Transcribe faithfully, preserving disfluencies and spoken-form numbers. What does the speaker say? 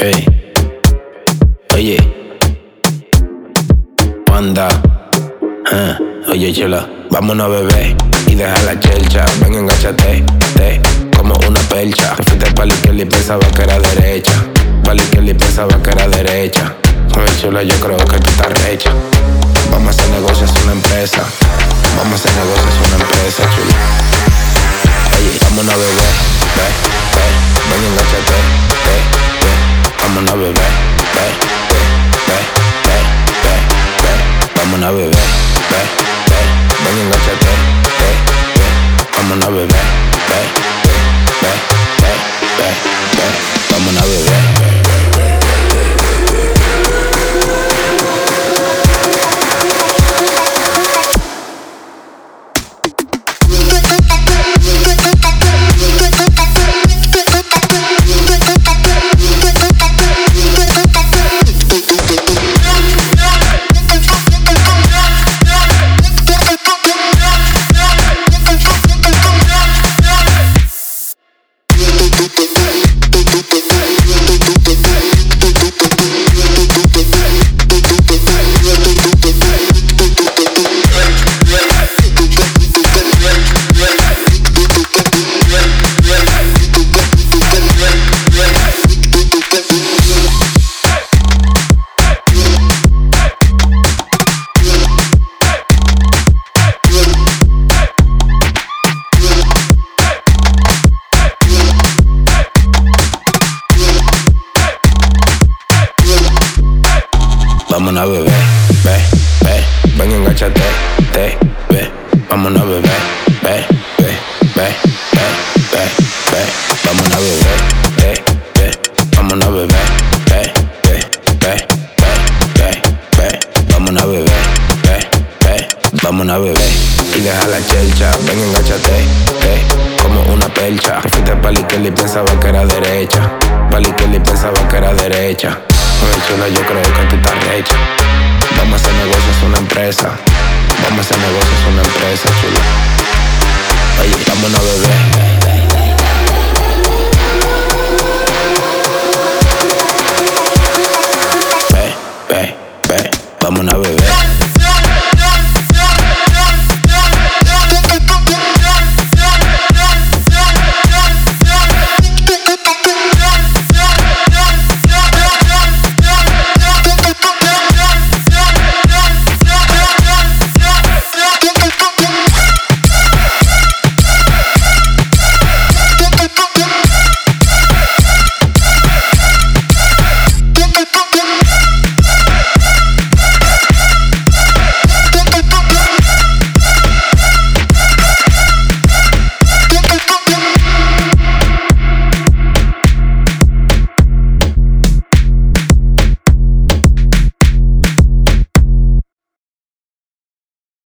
Ey, oye, manda, uh, oye chula, vámonos a beber y deja la chelcha, ven engáchate, te, como una percha. Te fuiste pa'l izquierda y pensaba que era derecha, pa'l izquierda y pensaba que era derecha. Oye chula, yo creo que tú estás recha. Vamos a hacer negocios, una empresa, vamos a hacer negocios, una empresa chula. Oye, vámonos a beber, ve, ve, ven engáchate, te. Vámonos a beber, be, be, be, be, be, be. Vámonos a beber, be, be, ven y engáchate, be, be. Vámonos a beber, be, be, be, be, be, be. Vámonos a beber. Vámonos a beber, ve, ve, ven y engáchate, te, ve. Vámonos a beber, ve, ve, ve, ve, ve, ve. Vámonos a beber, ve, ve. Vámonos a beber, ve, ve, ve, ve, ve, ve. Vámonos a beber, ve, ve. Vámonos a beber y deja la chelcha, ven y engáchate, te, como una percha. Te fuiste pa'l izquierda y pensaba que era derecha, pa'l izquierda y pensaba que era derecha. Oye chula, yo creo que tú estás recha. Vamos a hacer negocios, una empresa. Vamos a hacer negocios, una empresa, chula. Oye, vámonos a beber.